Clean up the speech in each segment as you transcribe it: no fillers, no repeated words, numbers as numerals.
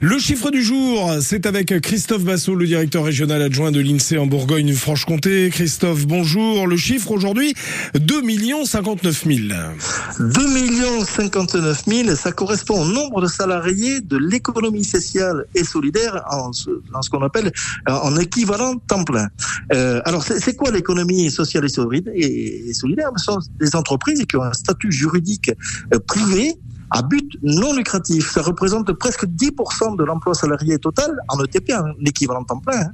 Le chiffre du jour, c'est avec Christophe Basso, le directeur régional adjoint de l'INSEE en Bourgogne-Franche-Comté. Christophe, bonjour. Le chiffre aujourd'hui, 2 059 000. 2 059 000, ça correspond au nombre de salariés de l'économie sociale et solidaire en ce qu'on appelle en équivalent temps plein. Alors, c'est quoi l'économie sociale et solidaire? Ce sont des entreprises qui ont un statut juridique privé à but non lucratif. Ça représente presque 10% de l'emploi salarié total en ETP, en équivalent temps plein.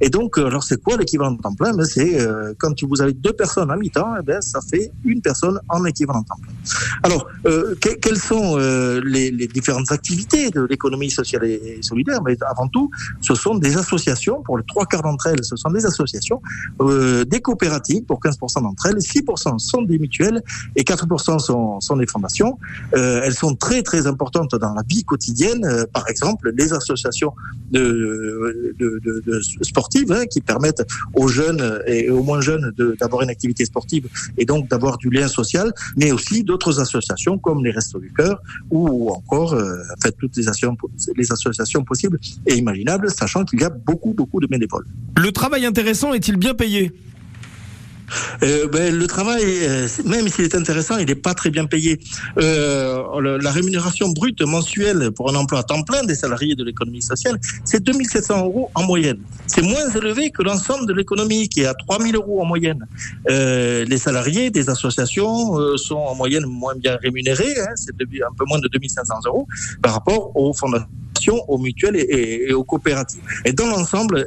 Et donc, alors c'est quoi l'équivalent temps plein? C'est quand vous avez 2 personnes à mi-temps, ça fait 1 personne en équivalent temps plein. Alors, quelles sont les différentes activités de l'économie sociale et solidaire? Avant tout, ce sont des associations. Pour les 3/4 d'entre elles, ce sont des associations, des coopératives pour 15% d'entre elles, 6% sont des mutuelles et 4% sont des fondations. Elles sont très très importantes dans la vie quotidienne. Par exemple, les associations de sportives qui permettent aux jeunes et aux moins jeunes d'avoir une activité sportive et donc d'avoir du lien social, mais aussi d'autres associations comme les Restos du Cœur ou encore en fait, toutes les associations possibles et imaginables, sachant qu'il y a beaucoup de bénévoles. Le travail intéressant est-il bien payé ? Le travail, même s'il est intéressant, il n'est pas très bien payé. La rémunération brute mensuelle pour un emploi à temps plein des salariés de l'économie sociale, c'est 2 700 € en moyenne. C'est moins élevé que l'ensemble de l'économie qui est à 3 000 € en moyenne. Les salariés des associations sont en moyenne moins bien rémunérés, c'est un peu moins de 2 500 € par rapport aux fondations, aux mutuelles et aux coopératives. Et dans l'ensemble,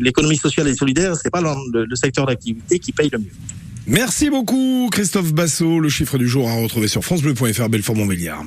l'économie sociale et solidaire, c'est pas le secteur d'activité qui paye le mieux. Merci beaucoup Christophe Basso, le chiffre du jour à retrouver sur FranceBleu.fr, Belfort Montbéliard.